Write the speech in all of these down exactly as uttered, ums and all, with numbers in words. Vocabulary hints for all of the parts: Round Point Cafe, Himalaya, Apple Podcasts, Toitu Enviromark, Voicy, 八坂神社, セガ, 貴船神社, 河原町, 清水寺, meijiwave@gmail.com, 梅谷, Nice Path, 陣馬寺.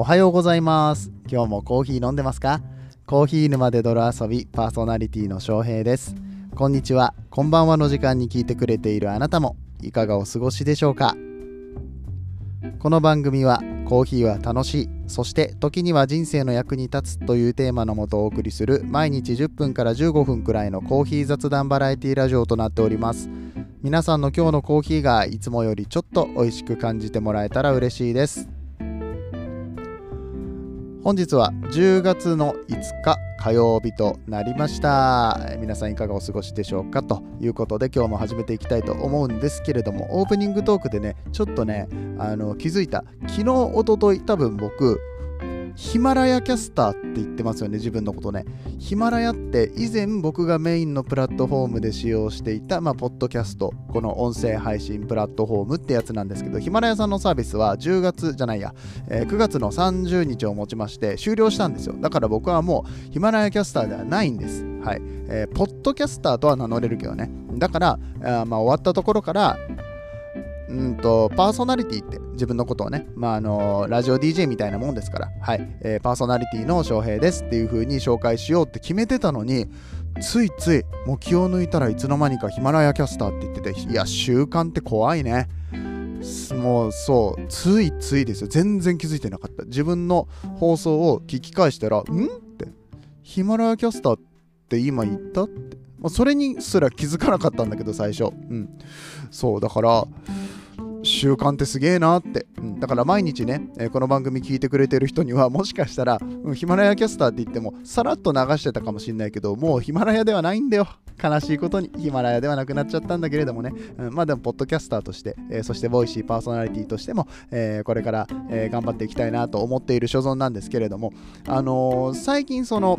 おはようございます。今日もコーヒー飲んでますか？コーヒー沼で泥遊びパーソナリティの翔平です。こんにちは、こんばんはの時間に聞いてくれているあなたもいかがお過ごしでしょうか？この番組はコーヒーは楽しい、そして時には人生の役に立つというテーマのもとお送りする毎日じゅっぷんからじゅうごふんくらいのコーヒー雑談バラエティラジオとなっております。皆さんの今日のコーヒーがいつもよりちょっと美味しく感じてもらえたら嬉しいです。本日はじゅうがつのいつか火曜日となりました。皆さんいかがお過ごしでしょうかということで、今日も始めていきたいと思うんですけれども、オープニングトークでねちょっとねあの気づいた、昨日一昨日多分僕ヒマラヤキャスターって言ってますよね、自分のことね。ヒマラヤって以前僕がメインのプラットフォームで使用していた、まあ、ポッドキャスト、この音声配信プラットフォームってやつなんですけど、ヒマラヤさんのサービスはじゅうがつじゃないや、えー、くがつのさんじゅうにちをもちまして終了したんですよ。だから僕はもうヒマラヤキャスターではないんです。はい、えー、ポッドキャスターとは名乗れるけどね。だから、あーまあ、終わったところからうんとパーソナリティって自分のことをね、まああのー、ラジオ ディージェー みたいなもんですから、はいえー、パーソナリティの翔平ですっていう風に紹介しようって決めてたのに、ついついもう気を抜いたらいつの間にかヒマラヤキャスターって言ってて、いや習慣って怖いね。もうそうついついですよ。全然気づいてなかった。自分の放送を聞き返したらんってヒマラヤキャスターって今言ったって、それにすら気づかなかったんだけど最初、うん、そうだから習慣ってすげえなって、うん、だから毎日ね、えー、この番組聞いてくれてる人にはもしかしたら、うん、ヒマラヤキャスターって言ってもさらっと流してたかもしれないけど、もうヒマラヤではないんだよ。悲しいことにヒマラヤではなくなっちゃったんだけれどもね、うん、まあでもポッドキャスターとして、えー、そしてボイシーパーソナリティとしても、えー、これから、えー、頑張っていきたいなと思っている所存なんですけれども、あのー、最近その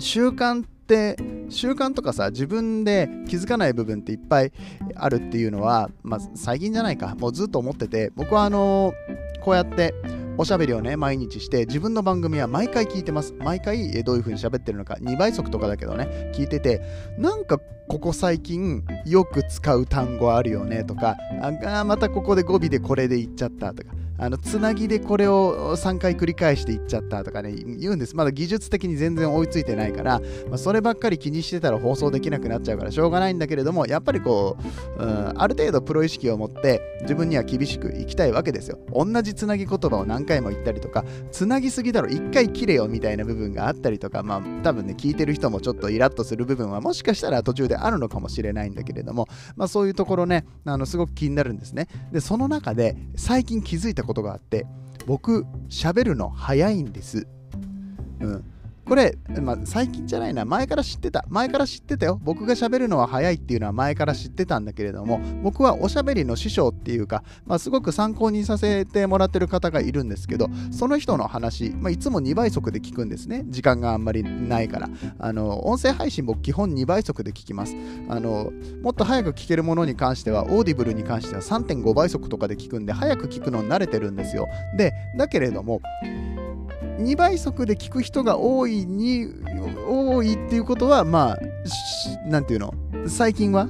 習慣ってで習慣とかさ、自分で気づかない部分っていっぱいあるっていうのは、まあ、最近じゃないか、もうずっと思ってて、僕はあのー、こうやっておしゃべりをね毎日して、自分の番組は毎回聞いてます。毎回どういう風に喋ってるのかにばい速とかだけどね聞いてて、なんかここ最近よく使う単語あるよねとか、あまたここで語尾でこれで言っちゃったとか、あのつなぎでこれをさんかい繰り返していっちゃったとかね言うんです。まだ技術的に全然追いついてないから、まあ、そればっかり気にしてたら放送できなくなっちゃうからしょうがないんだけれども、やっぱりこう、うん、ある程度プロ意識を持って自分には厳しくいきたいわけですよ。同じつなぎ言葉を何回も言ったりとか、つなぎすぎだろいっかい切れよみたいな部分があったりとか、まあ多分ね聞いてる人もちょっとイラッとする部分はもしかしたら途中であるのかもしれないんだけれども、まあそういうところねあのすごく気になるんですね。でその中で最近気づいたことがあって、僕喋るの早いんです、うん、これ、まあ、最近じゃないな、前から知ってた前から知ってたよ。僕が喋るのは早いっていうのは前から知ってたんだけれども、僕はおしゃべりの師匠っていうか、まあ、すごく参考にさせてもらってる方がいるんですけど、その人の話、まあ、いつもにばい速で聞くんですね。時間があんまりないから、あの音声配信僕基本にばい速で聞きます。あのもっと早く聞けるものに関しては、オーディブルに関しては さんてんご 倍速とかで聞くんで早く聞くのに慣れてるんですよ。でだけれどもにばい速で聞く人が多いに多いっていうことは、まあなんていうの、最近は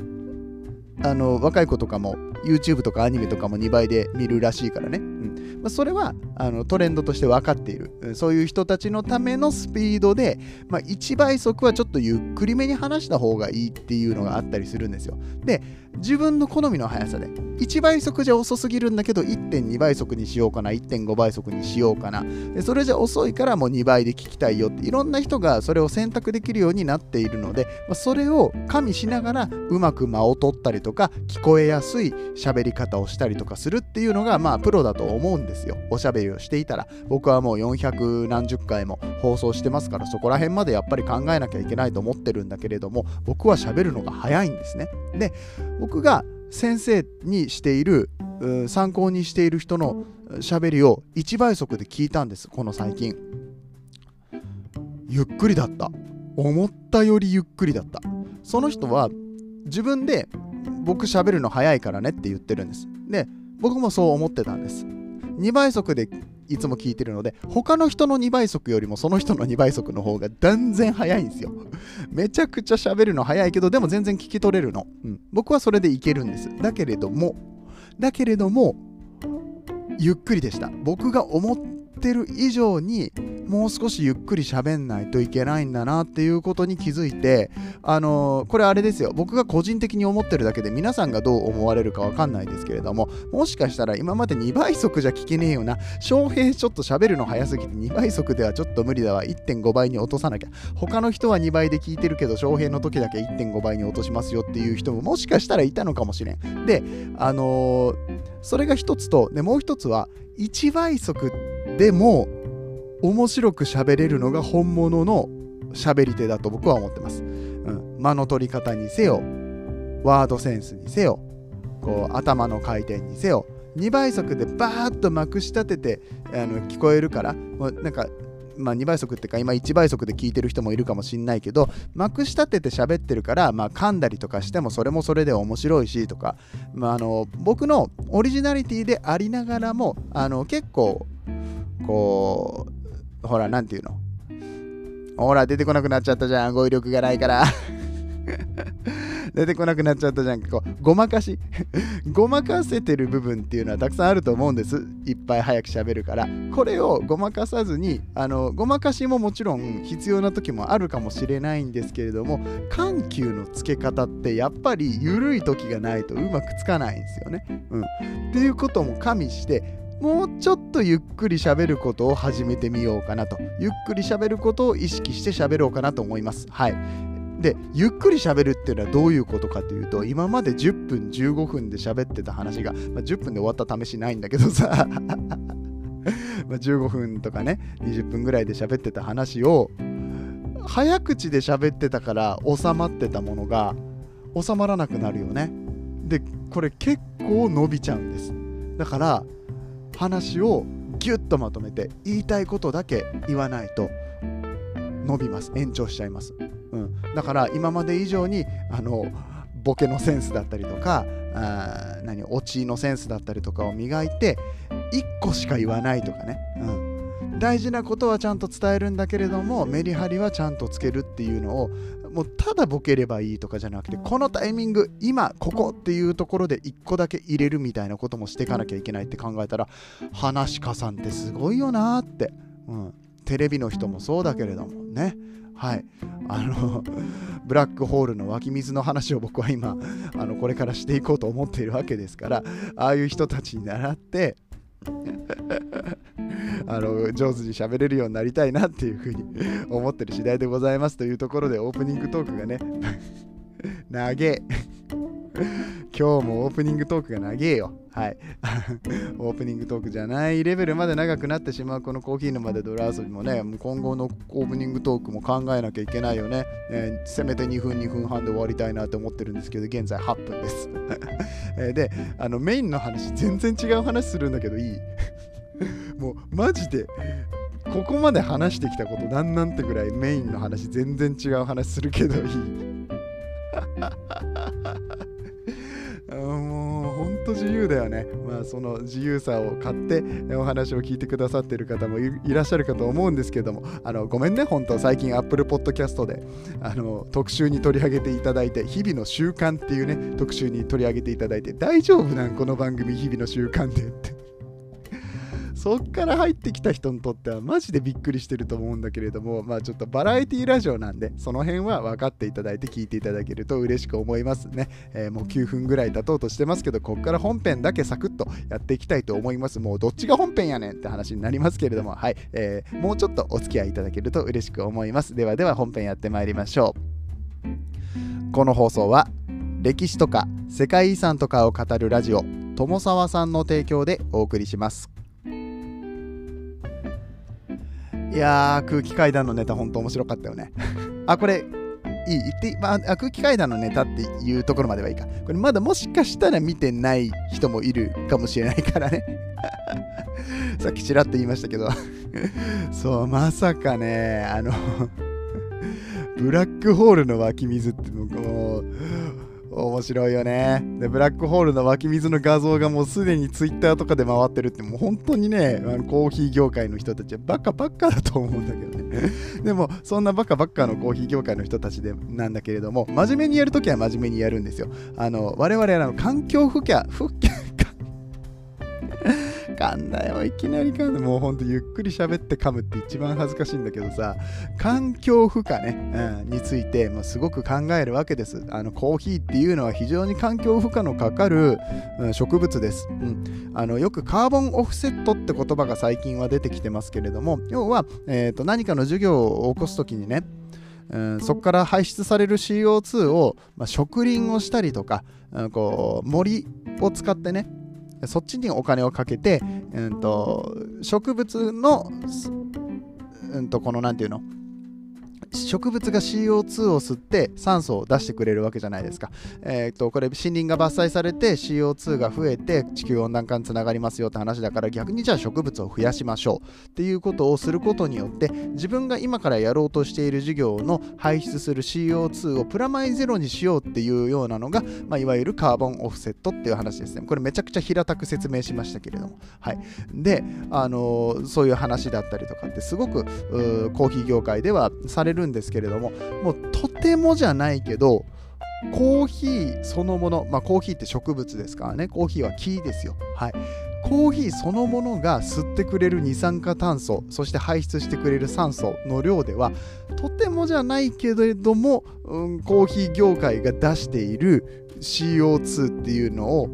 あの若い子とかも YouTube とかアニメとかもにばいで見るらしいからね、うんまあ、それはあのトレンドとして分かっている。そういう人たちのためのスピードで、まあ、いちばい速はちょっとゆっくりめに話した方がいいっていうのがあったりするんですよ。で自分の好みの速さでいちばい速じゃ遅すぎるんだけど いってんにばい速にしようかな いってんごばい速にしようかな、それじゃ遅いからもうにばいで聞きたいよって、いろんな人がそれを選択できるようになっているので、まあ、それを加味しながらうまく間を取ったりとか聞こえやすい喋り方をしたりとかするっていうのが、まあプロだと思うんですよ。おしゃべりをしていたら、僕はもうよんひゃくなんじゅっかいも放送してますから、そこら辺までやっぱり考えなきゃいけないと思ってるんだけれども、僕は喋るのが早いんですね。で僕が先生にしている、参考にしている人の喋りをいちばい速で聞いたんです。この最近ゆっくりだった。思ったよりゆっくりだった。その人は自分で僕喋るの早いからねって言ってるんです。で僕もそう思ってたんです。にばい速でいつも聞いてるので、他の人のにばい速よりもその人のにばい速の方が断然早いんですよ。めちゃくちゃ喋るの早いけど、でも全然聞き取れるの、うん、僕はそれでいけるんです。だけれどもだけれどもゆっくりでした。僕が思っってる以上にもう少しゆっくり喋んないといけないんだなっていうことに気づいて、あのー、これあれですよ、僕が個人的に思ってるだけで皆さんがどう思われるかわかんないですけれども、もしかしたら今までにばいそくじゃ聞けねえよな、翔平ちょっと喋るの早すぎてにばいそくではちょっと無理だわ、いってんごばいに落とさなきゃ、他の人はにばいで聞いてるけど翔平の時だけ いってんごばいに落としますよっていう人ももしかしたらいたのかもしれん。で、あのー、それが一つと、でもう一つは、いちばいそくでも面白く喋れるのが本物の喋り手だと僕は思ってます。うん、間の取り方にせよ、ワードセンスにせよ、こう頭の回転にせよ、にばいそくでバーッとまくし立ててあの聞こえるから、なんか、まあ、にばいそくってか今いちばいそくで聞いてる人もいるかもしんないけど、まくし立てて喋ってるから、まあ、噛んだりとかしてもそれもそれで面白いしとか、まあ、あの僕のオリジナリティでありながらもあの結構こうほらなんていうのほら出てこなくなっちゃったじゃん、語彙力がないから出てこなくなっちゃったじゃん、こうごまかしごまかせてる部分っていうのはたくさんあると思うんです。いっぱい早く喋るから、これをごまかさずに、あのごまかしももちろん必要な時もあるかもしれないんですけれども、緩急のつけ方ってやっぱり緩い時がないとうまくつかないんですよね、うん、っていうことも加味してもうちょっとゆっくり喋ることを始めてみようかなと、ゆっくり喋ることを意識して喋ろうかなと思います。はい。で、ゆっくり喋るっていうのはどういうことかというと、今までじゅっぷんじゅうごふんで喋ってた話が、まあ、じゅっぷんで終わった試しないんだけどさまあじゅうごふんとかねにじゅっぷんぐらいで喋ってた話を早口で喋ってたから収まってたものが収まらなくなるよね。でこれ結構伸びちゃうんです。だから話をギュッとまとめて言いたいことだけ言わないと伸びます、延長しちゃいます。うん、だから今まで以上にあのボケのセンスだったりとか、あ何オチのセンスだったりとかを磨いていっこしか言わないとかね、うん、大事なことはちゃんと伝えるんだけれどもメリハリはちゃんとつけるっていうのを、もうただボケればいいとかじゃなくて、このタイミング今ここっていうところでいっこだけ入れるみたいなこともしていかなきゃいけないって考えたら、話し家さんってすごいよなーって、うん、テレビの人もそうだけれどもね。はい、あのブラックホールの湧き水の話を僕は今あのこれからしていこうと思っているわけですから、ああいう人たちに習ってあの上手に喋れるようになりたいなっていうふうに思ってる次第でございます。というところでオープニングトークがね長え今日もオープニングトークが長えよ。はいオープニングトークじゃないレベルまで長くなってしまうこのコーヒー沼で泥遊びもね、もう今後のオープニングトークも考えなきゃいけないよね、えー、せめてにふんにふんはんで終わりたいなと思ってるんですけど、現在はっぷんですで、あのメインの話全然違う話するんだけどいいもうマジでここまで話してきたことなんなんてぐらいメインの話全然違う話するけどいいもうほんと自由だよね。まあその自由さを買ってお話を聞いてくださっている方も い, いらっしゃるかと思うんですけども、あのごめんね、ほんと最近 アップルポッドキャスト であの特集に取り上げていただいて、日々の習慣っていうね特集に取り上げていただいて、大丈夫なんこの番組日々の習慣でってそっから入ってきた人にとってはマジでびっくりしてると思うんだけれども、まあちょっとバラエティラジオなんでその辺は分かっていただいて聞いていただけると嬉しく思いますね、えー、もうきゅうふんぐらい経とうとしてますけど、こっから本編だけサクッとやっていきたいと思います。もうどっちが本編やねんって話になりますけれども、はい、えー、もうちょっとお付き合いいただけると嬉しく思います。ではでは本編やってまいりましょう。この放送は歴史とか世界遺産とかを語るラジオ友沢さんの提供でお送りします。いやー、空気階段のネタほんと面白かったよねあ、これいい言って、まあ、空気階段のネタっていうところまではいいか。これまだもしかしたら見てない人もいるかもしれないからねさっきちらっと言いましたけどそう、まさかね、あのブラックホールの湧き水ってもう面白いよね。でブラックホールの湧き水の画像がもうすでにツイッターとかで回ってるって、もう本当にね、あのコーヒー業界の人たちはバカバカだと思うんだけどねでもそんなバカバカのコーヒー業界の人たちでなんだけれども、真面目にやるときは真面目にやるんですよ。あの我々は環境負荷負荷かんだよ、いきなり噛んだ。もうほんとゆっくり喋って噛むって一番恥ずかしいんだけどさ、環境負荷ね、うん、について、まあ、すごく考えるわけです。あのコーヒーっていうのは非常に環境負荷のかかる、うん、植物です、うん、あのよくカーボンオフセットって言葉が最近は出てきてますけれども、要は、えーと、何かの授業を起こすときにね、うん、そこから排出される シーオーツー を、まあ、植林をしたりとか、うん、こう森を使ってね、そっちにお金をかけて、うん、と植物の、うん、とこのなんていうの、植物が シーオーツー を吸って酸素を出してくれるわけじゃないですか。えー、とこれ森林が伐採されて シーオーツー が増えて地球温暖化につながりますよって話だから、逆にじゃあ植物を増やしましょうっていうことをすることによって、自分が今からやろうとしている事業の排出する シーオーツー をプラマイゼロにしようっていうようなのが、まあ、いわゆるカーボンオフセットっていう話ですね。これめちゃくちゃ平たく説明しましたけれども、はい、で、あのー、そういう話だったりとかってすごくーコーヒー業界ではされるんですけれども、もうとてもじゃないけどコーヒーそのもの、まあコーヒーって植物ですからね、コーヒーは木ですよ、はい、コーヒーそのものが吸ってくれる二酸化炭素、そして排出してくれる酸素の量では、とてもじゃないけれども、うん、コーヒー業界が出している シーオーツー っていうのを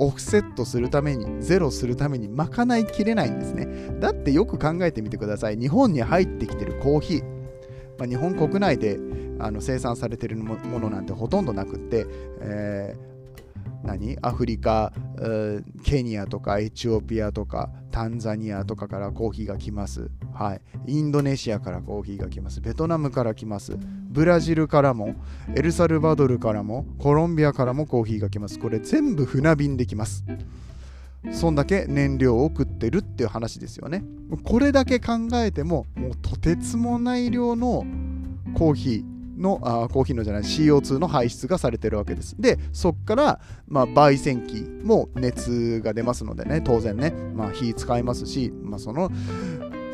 オフセットするために、ゼロするために賄いきれないんですね。だってよく考えてみてください。日本に入ってきてるコーヒー、まあ、日本国内であの生産されているものなんてほとんどなくって、えー、何アフリカ、えー、ケニアとかエチオピアとかタンザニアとかからコーヒーが来ます、はい、インドネシアからコーヒーが来ます、ベトナムから来ます、ブラジルからも、エルサルバドルからも、コロンビアからもコーヒーが来ます。これ全部船便できます。そんだけ燃料を食ってるっていう話ですよね。これだけ考えても、もうとてつもない量のコーヒーのあコーヒーのじゃない シーオーツー の排出がされてるわけです。で、そこから、まあ、焙煎機も熱が出ますのでね、当然ね、まあ、火使いますし、まあ、その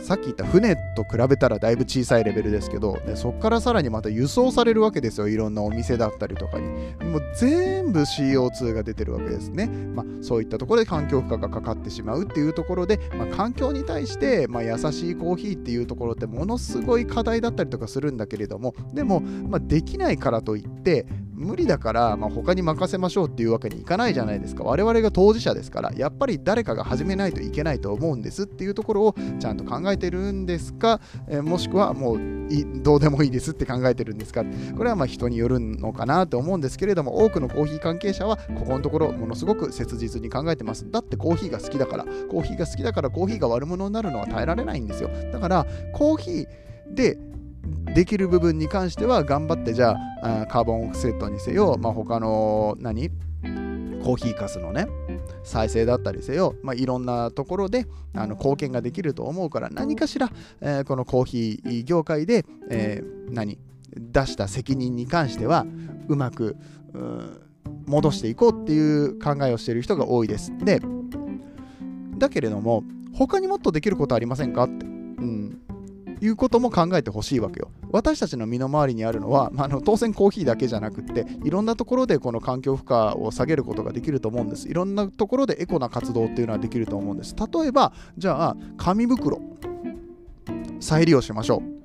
さっき言った船と比べたらだいぶ小さいレベルですけど、でそこからさらにまた輸送されるわけですよ。いろんなお店だったりとかに、もう全部 シーオーツー が出てるわけですね。まあ、そういったところで環境負荷がかかってしまうっていうところで、まあ、環境に対して、まあ、優しいコーヒーっていうところってものすごい課題だったりとかするんだけれども、でも、まあ、できないからといって無理だから、まあ、他に任せましょうっていうわけにいかないじゃないですか。我々が当事者ですから、やっぱり誰かが始めないといけないと思うんですっていうところをちゃんと考えてるんですか、えー、もしくはもういどうでもいいですって考えてるんですか。これはまあ人によるのかなと思うんですけれども、多くのコーヒー関係者はここのところものすごく切実に考えてます。だってコーヒーが好きだから、コーヒーが好きだからコーヒーが悪者になるのは耐えられないんですよ。だからコーヒーでできる部分に関しては頑張って、じゃあカーボンオフセットにせよ、まあ、他の何コーヒーかすのね再生だったりせよ、まあ、いろんなところであの貢献ができると思うから、何かしら、えー、このコーヒー業界で、えー、何出した責任に関してはうまくう戻していこうっていう考えをしている人が多いです。でだけれども、他にもっとできることありませんかって、うんいうことも考えてほしいわけよ。私たちの身の回りにあるのは、まあ、あの当然コーヒーだけじゃなくって、いろんなところでこの環境負荷を下げることができると思うんです。いろんなところでエコな活動っていうのはできると思うんです。例えばじゃあ紙袋再利用しましょう。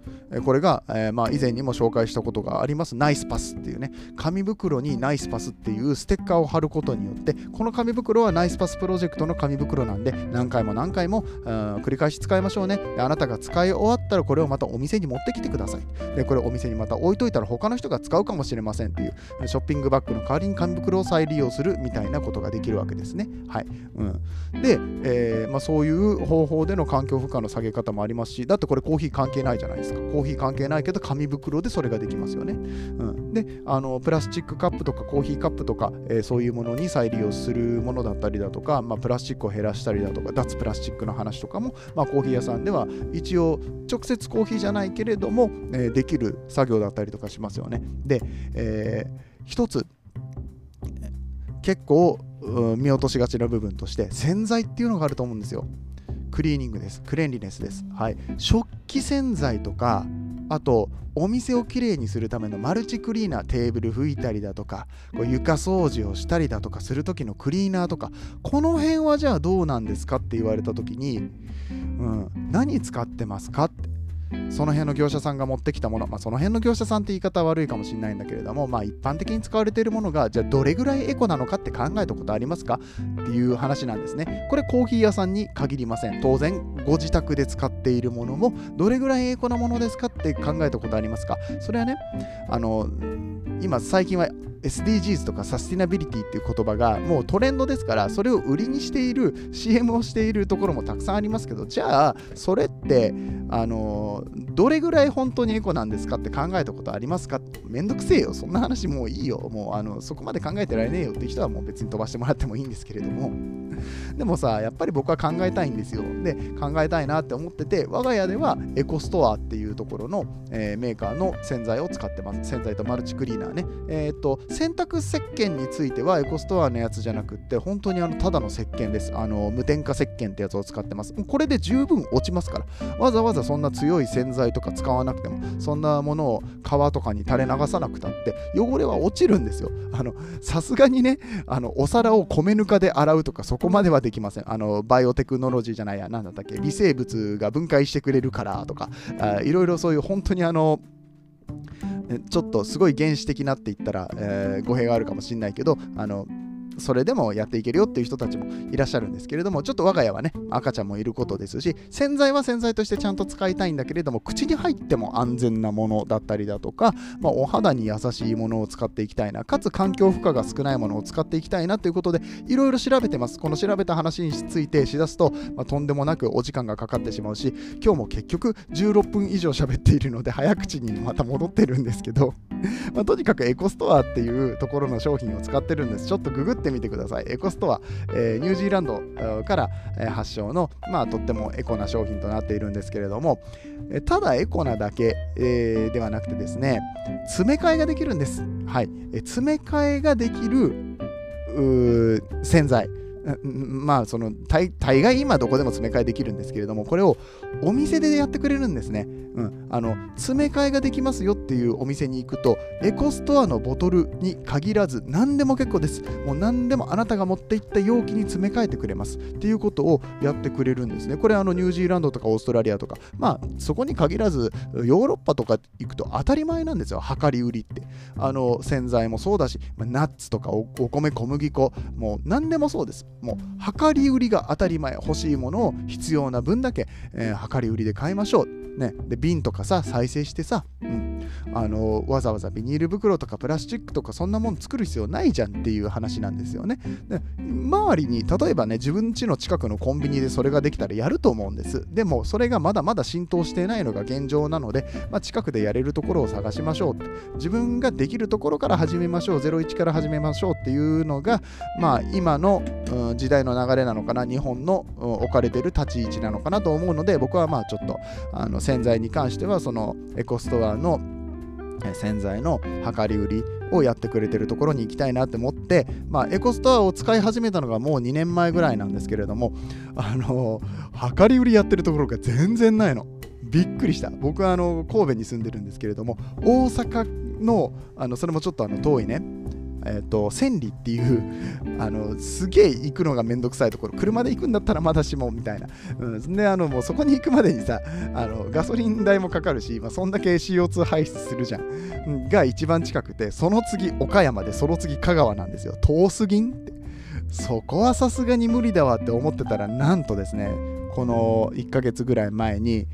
これが、えーまあ、以前にも紹介したことがありますナイスパスっていうね、紙袋にナイスパスっていうステッカーを貼ることによって、この紙袋はナイスパスプロジェクトの紙袋なんで、何回も何回も繰り返し使いましょうね。であなたが使い終わったらこれをまたお店に持ってきてください。でこれお店にまた置いといたら他の人が使うかもしれませんっていう、ショッピングバッグの代わりに紙袋を再利用するみたいなことができるわけですね。はい、うん、で、えーまあ、そういう方法での環境負荷の下げ方もありますし、だってこれコーヒー関係ないじゃないですか。コーヒー関係ないけど紙袋でそれができますよね、うん、であのプラスチックカップとかコーヒーカップとか、えー、そういうものに再利用するものだったりだとか、まあ、プラスチックを減らしたりだとか、脱プラスチックの話とかも、まあ、コーヒー屋さんでは一応直接コーヒーじゃないけれども、えー、できる作業だったりとかしますよね。で、えー、一つ結構見落としがちな部分として、洗剤っていうのがあると思うんですよ。クリーニングです。クレンリネスです。はい。食器洗剤とか、あとお店をきれいにするためのマルチクリーナー、テーブル拭いたりだとかこう床掃除をしたりだとかする時のクリーナーとか、この辺はじゃあどうなんですかって言われた時に、うん、何使ってますかって、その辺の業者さんが持ってきたもの、まあ、その辺の業者さんって言い方悪いかもしれないんだけれども、まあ、一般的に使われているものがじゃあどれぐらいエコなのかって考えたことありますかっていう話なんですね。これコーヒー屋さんに限りません。当然ご自宅で使っているものもどれぐらいエコなものですかって考えたことありますか。それはね、あの今最近は エスディージーズ とかサスティナビリティっていう言葉がもうトレンドですから、それを売りにしている シーエム をしているところもたくさんありますけど、じゃあそれってあのどれぐらい本当にエコなんですかって考えたことありますか。めんどくせえよ、そんな話もういいよ、もうあのそこまで考えてられねえよって人はもう別に飛ばしてもらってもいいんですけれども、でもさやっぱり僕は考えたいんですよ。で考えたいなって思ってて、我が家ではエコストアっていうところの、えー、メーカーの洗剤を使ってます。洗剤とマルチクリーナーね。えー、っと洗濯石鹸についてはエコストアのやつじゃなくって本当にあのただの石鹸です。あの無添加石鹸ってやつを使ってます。これで十分落ちますから、わざわざそんな強い洗剤とか使わなくても、そんなものを川とかに垂れ流さなくたって汚れは落ちるんですよ。あのさすがにね、あのお皿を米ぬかで洗うとかそこまではできません。あのバイオテクノロジーじゃないや、なんだったっけ、微生物が分解してくれるからとか、いろいろそういう本当にあのちょっとすごい原始的なって言ったら、えー、語弊があるかもしれないけど、あのそれでもやっていけるよっていう人たちもいらっしゃるんですけれども、ちょっと我が家はね赤ちゃんもいることですし、洗剤は洗剤としてちゃんと使いたいんだけれども、口に入っても安全なものだったりだとか、まあ、お肌に優しいものを使っていきたいな、かつ環境負荷が少ないものを使っていきたいなということでいろいろ調べてます。この調べた話についてしだすと、まあ、とんでもなくお時間がかかってしまうし、今日も結局じゅうろっぷん以上喋っているので早口にまた戻ってるんですけどまあとにかくエコストアっていうところの商品を使ってるんです。ちょっとググって見てください。エコストア、えー、ニュージーランドから発祥の、まあ、とってもエコな商品となっているんですけれども、ただエコなだけ、えー、ではなくてですね、詰め替えができるんです、はい、詰め替えができる洗剤、まあその大概今どこでも詰め替えできるんですけれども、これをお店でやってくれるんですね、うん、あの詰め替えができますよっていうお店に行くと、エコストアのボトルに限らず何でも結構です。もう何でもあなたが持っていった容器に詰め替えてくれますっていうことをやってくれるんですね。これあのニュージーランドとかオーストラリアとか、まあそこに限らずヨーロッパとか行くと当たり前なんですよ、量り売りって。あの洗剤もそうだし、ナッツとか お, お米小麦粉もう何でもそうです。もう量り売りが当たり前、欲しいものを必要な分だけ、えー、量り売りで買いましょう、ね、で瓶とかさ再生してさ、うん、あのわざわざビニール袋とかプラスチックとかそんなもん作る必要ないじゃんっていう話なんですよね。で周りに例えばね、自分家の近くのコンビニでそれができたらやると思うんです。でもそれがまだまだ浸透していないのが現状なので、まあ、近くでやれるところを探しましょうって、自分ができるところから始めましょう、ゼロイチから始めましょうっていうのが、まあ、今の時代の流れなのかな、日本の置かれている立ち位置なのかなと思うので、僕はまあちょっとあの洗剤に関してはそのエコストアの洗剤の量り売りをやってくれてるところに行きたいなって思って、まあ、エコストアを使い始めたのがもうにねんまえぐらいなんですけれども、あの量り売りやってるところが全然ないの、びっくりした。僕はあの神戸に住んでるんですけれども、大阪 の, あのそれもちょっとあの遠いね、えーと、千里っていうあのすげえ行くのがめんどくさいところ、車で行くんだったらまだしもみたいな、うん、であのもうそこに行くまでにさ、あのガソリン代もかかるし、まあ、そんだけ シーオーツー 排出するじゃん、うん、が一番近くて、その次岡山でその次香川なんですよ。遠すぎんって、そこはさすがに無理だわって思ってたら、なんとですねこのいっかげつぐらい前に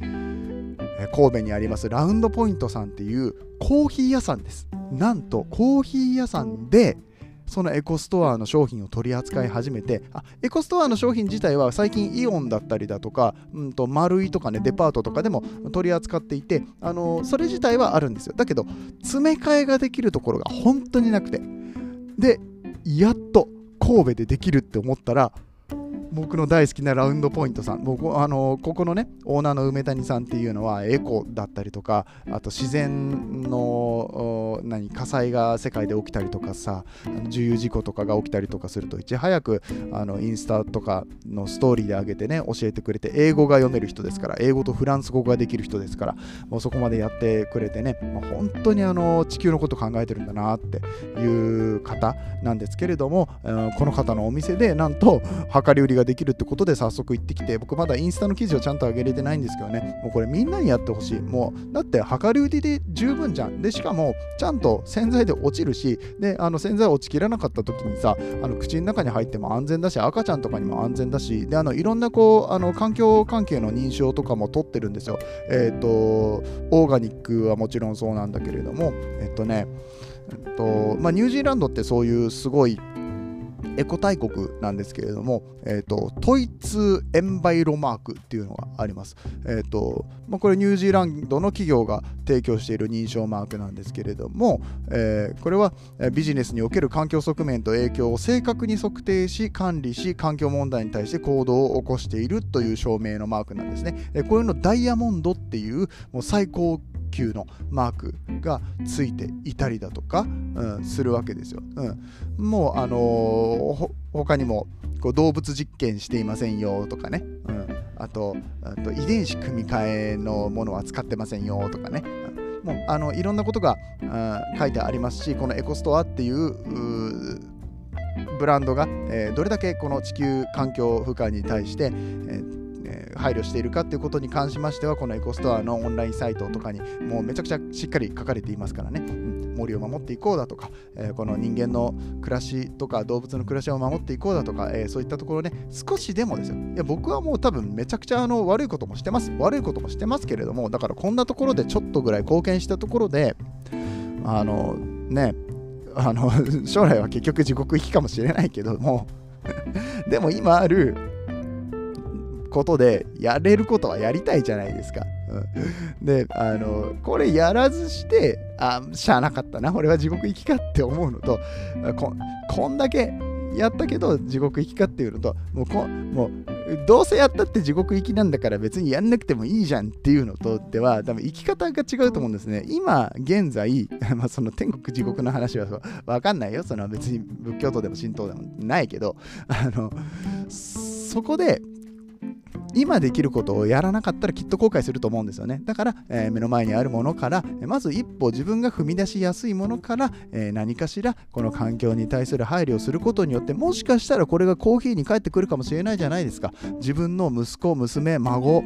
神戸にありますラウンドポイントさんっていうコーヒー屋さんです。なんとコーヒー屋さんでそのエコストアの商品を取り扱い始めて、あエコストアの商品自体は最近イオンだったりだとか、うんと丸いとかね、デパートとかでも取り扱っていて、あのそれ自体はあるんですよ。だけど詰め替えができるところが本当になくて、でやっと神戸でできるって思ったら僕の大好きなラウンドポイントさん、僕あのここのねオーナーの梅谷さんっていうのはエコだったりとか、あと自然の何火災が世界で起きたりとかさ、重油事故とかが起きたりとかするといち早くあのインスタとかのストーリーで上げてね教えてくれて、英語が読める人ですから、英語とフランス語ができる人ですから、もうそこまでやってくれてね、まあ、本当にあの地球のこと考えてるんだなっていう方なんですけれども、この方のお店でなんと量り売りができるってことで早速行ってきて、僕まだインスタの記事をちゃんと上げれてないんですけどね、もうこれみんなにやってほしい。もうだって量り売りで十分じゃん。でしかもちゃんと洗剤で落ちるし、であの洗剤落ちきらなかった時にさ、あの口の中に入っても安全だし、赤ちゃんとかにも安全だし、であのいろんなこうあの環境関係の認証とかも取ってるんですよ。えっとオーガニックはもちろんそうなんだけれども、えっとね、えっとまあ、ニュージーランドってそういうすごいエコ大国なんですけれども、えーと、トイツエンバイロマークっていうのがあります。えーとまあ、これニュージーランドの企業が提供している認証マークなんですけれども、えー、これはビジネスにおける環境側面と影響を正確に測定し管理し、環境問題に対して行動を起こしているという証明のマークなんですね。えー、これのダイヤモンドっていう、もう最高級のマークがついていたりだとか、うん、するわけですよ。うん、もうあのーほ他にもこう動物実験していませんよとかね、うん、あと、あと遺伝子組み換えのものは使ってませんよとかね、うん、もうあのいろんなことが、うん、書いてありますし、このエコストアっていう、うブランドが、えー、どれだけこの地球環境負荷に対して、えー配慮しているかということに関しましては、このエコストアのオンラインサイトとかにもうめちゃくちゃしっかり書かれていますからね、うん、森を守っていこうだとか、えー、この人間の暮らしとか動物の暮らしを守っていこうだとか、えー、そういったところね、少しでもですよ。いや僕はもう多分めちゃくちゃあの悪いこともしてます悪いこともしてますけれども、だからこんなところでちょっとぐらい貢献したところで、あのねあの将来は結局地獄行きかもしれないけどもでも今あることでやれることはやりたいじゃないですか。うん、であのこれやらずしてあしゃあなかったな俺は地獄行きかって思うのと、 こ, こんだけやったけど地獄行きかっていうのと、もうこもうどうせやったって地獄行きなんだから別にやんなくてもいいじゃんっていうのとでは多分生き方が違うと思うんですね。今現在まあその天国地獄の話は分かんないよ、その別に仏教徒でも神道でもないけど、あのそこで今できることをやらなかったらきっと後悔すると思うんですよね。だから、えー、目の前にあるものからまず一歩自分が踏み出しやすいものから、えー、何かしらこの環境に対する配慮をすることによって、もしかしたらこれがコーヒーに返ってくるかもしれないじゃないですか。自分の息子、娘、孫、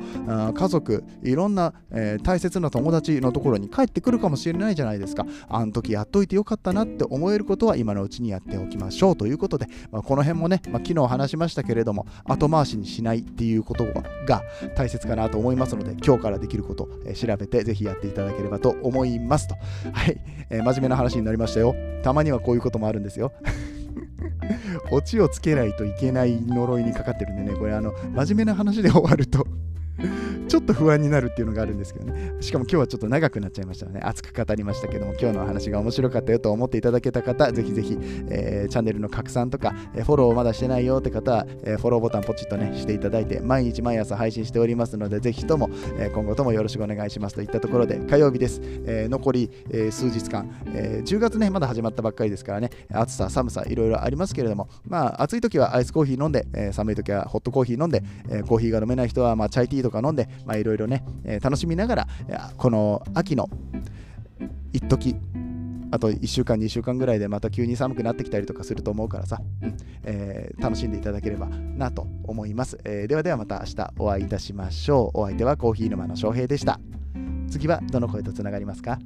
家族、いろんな、えー、大切な友達のところに帰ってくるかもしれないじゃないですか。あの時やっといてよかったなって思えることは今のうちにやっておきましょうということで、まあ、この辺もね、まあ、昨日話しましたけれども、後回しにしないっていうことをが大切かなと思いますので、今日からできることを調べてぜひやっていただければと思いますと、はい、えー、真面目な話になりましたよ。たまにはこういうこともあるんですよオチをつけないといけない呪いにかかってるんでね、これあの真面目な話で終わるとちょっと不安になるっていうのがあるんですけどね。しかも今日はちょっと長くなっちゃいましたね。熱く語りましたけども、今日の話が面白かったよと思っていただけた方、ぜひぜひ、えー、チャンネルの拡散とか、えー、フォローをまだしてないよって方は、えー、フォローボタンポチッとねしていただいて、毎日毎朝配信しておりますので、ぜひとも、えー、今後ともよろしくお願いしますといったところで、火曜日です。えー、残り、えー、数日間、えー、じゅうがつねまだ始まったばっかりですからね、暑さ寒さいろいろありますけれども、まあ暑い時はアイスコーヒー飲んで、えー、寒い時はホットコーヒー飲んで、えー、コーヒーが飲めない人はまあチャイティーとか飲んで、まあいろいろね、えー、楽しみながら、この秋の一時、あといっしゅうかんにしゅうかんぐらいでまた急に寒くなってきたりとかすると思うからさ、うんえー、楽しんでいただければなと思います、えー、ではではまた明日お会いいたしましょう。お相手はコーヒー沼の翔平でした。次はどの声とつながりますか？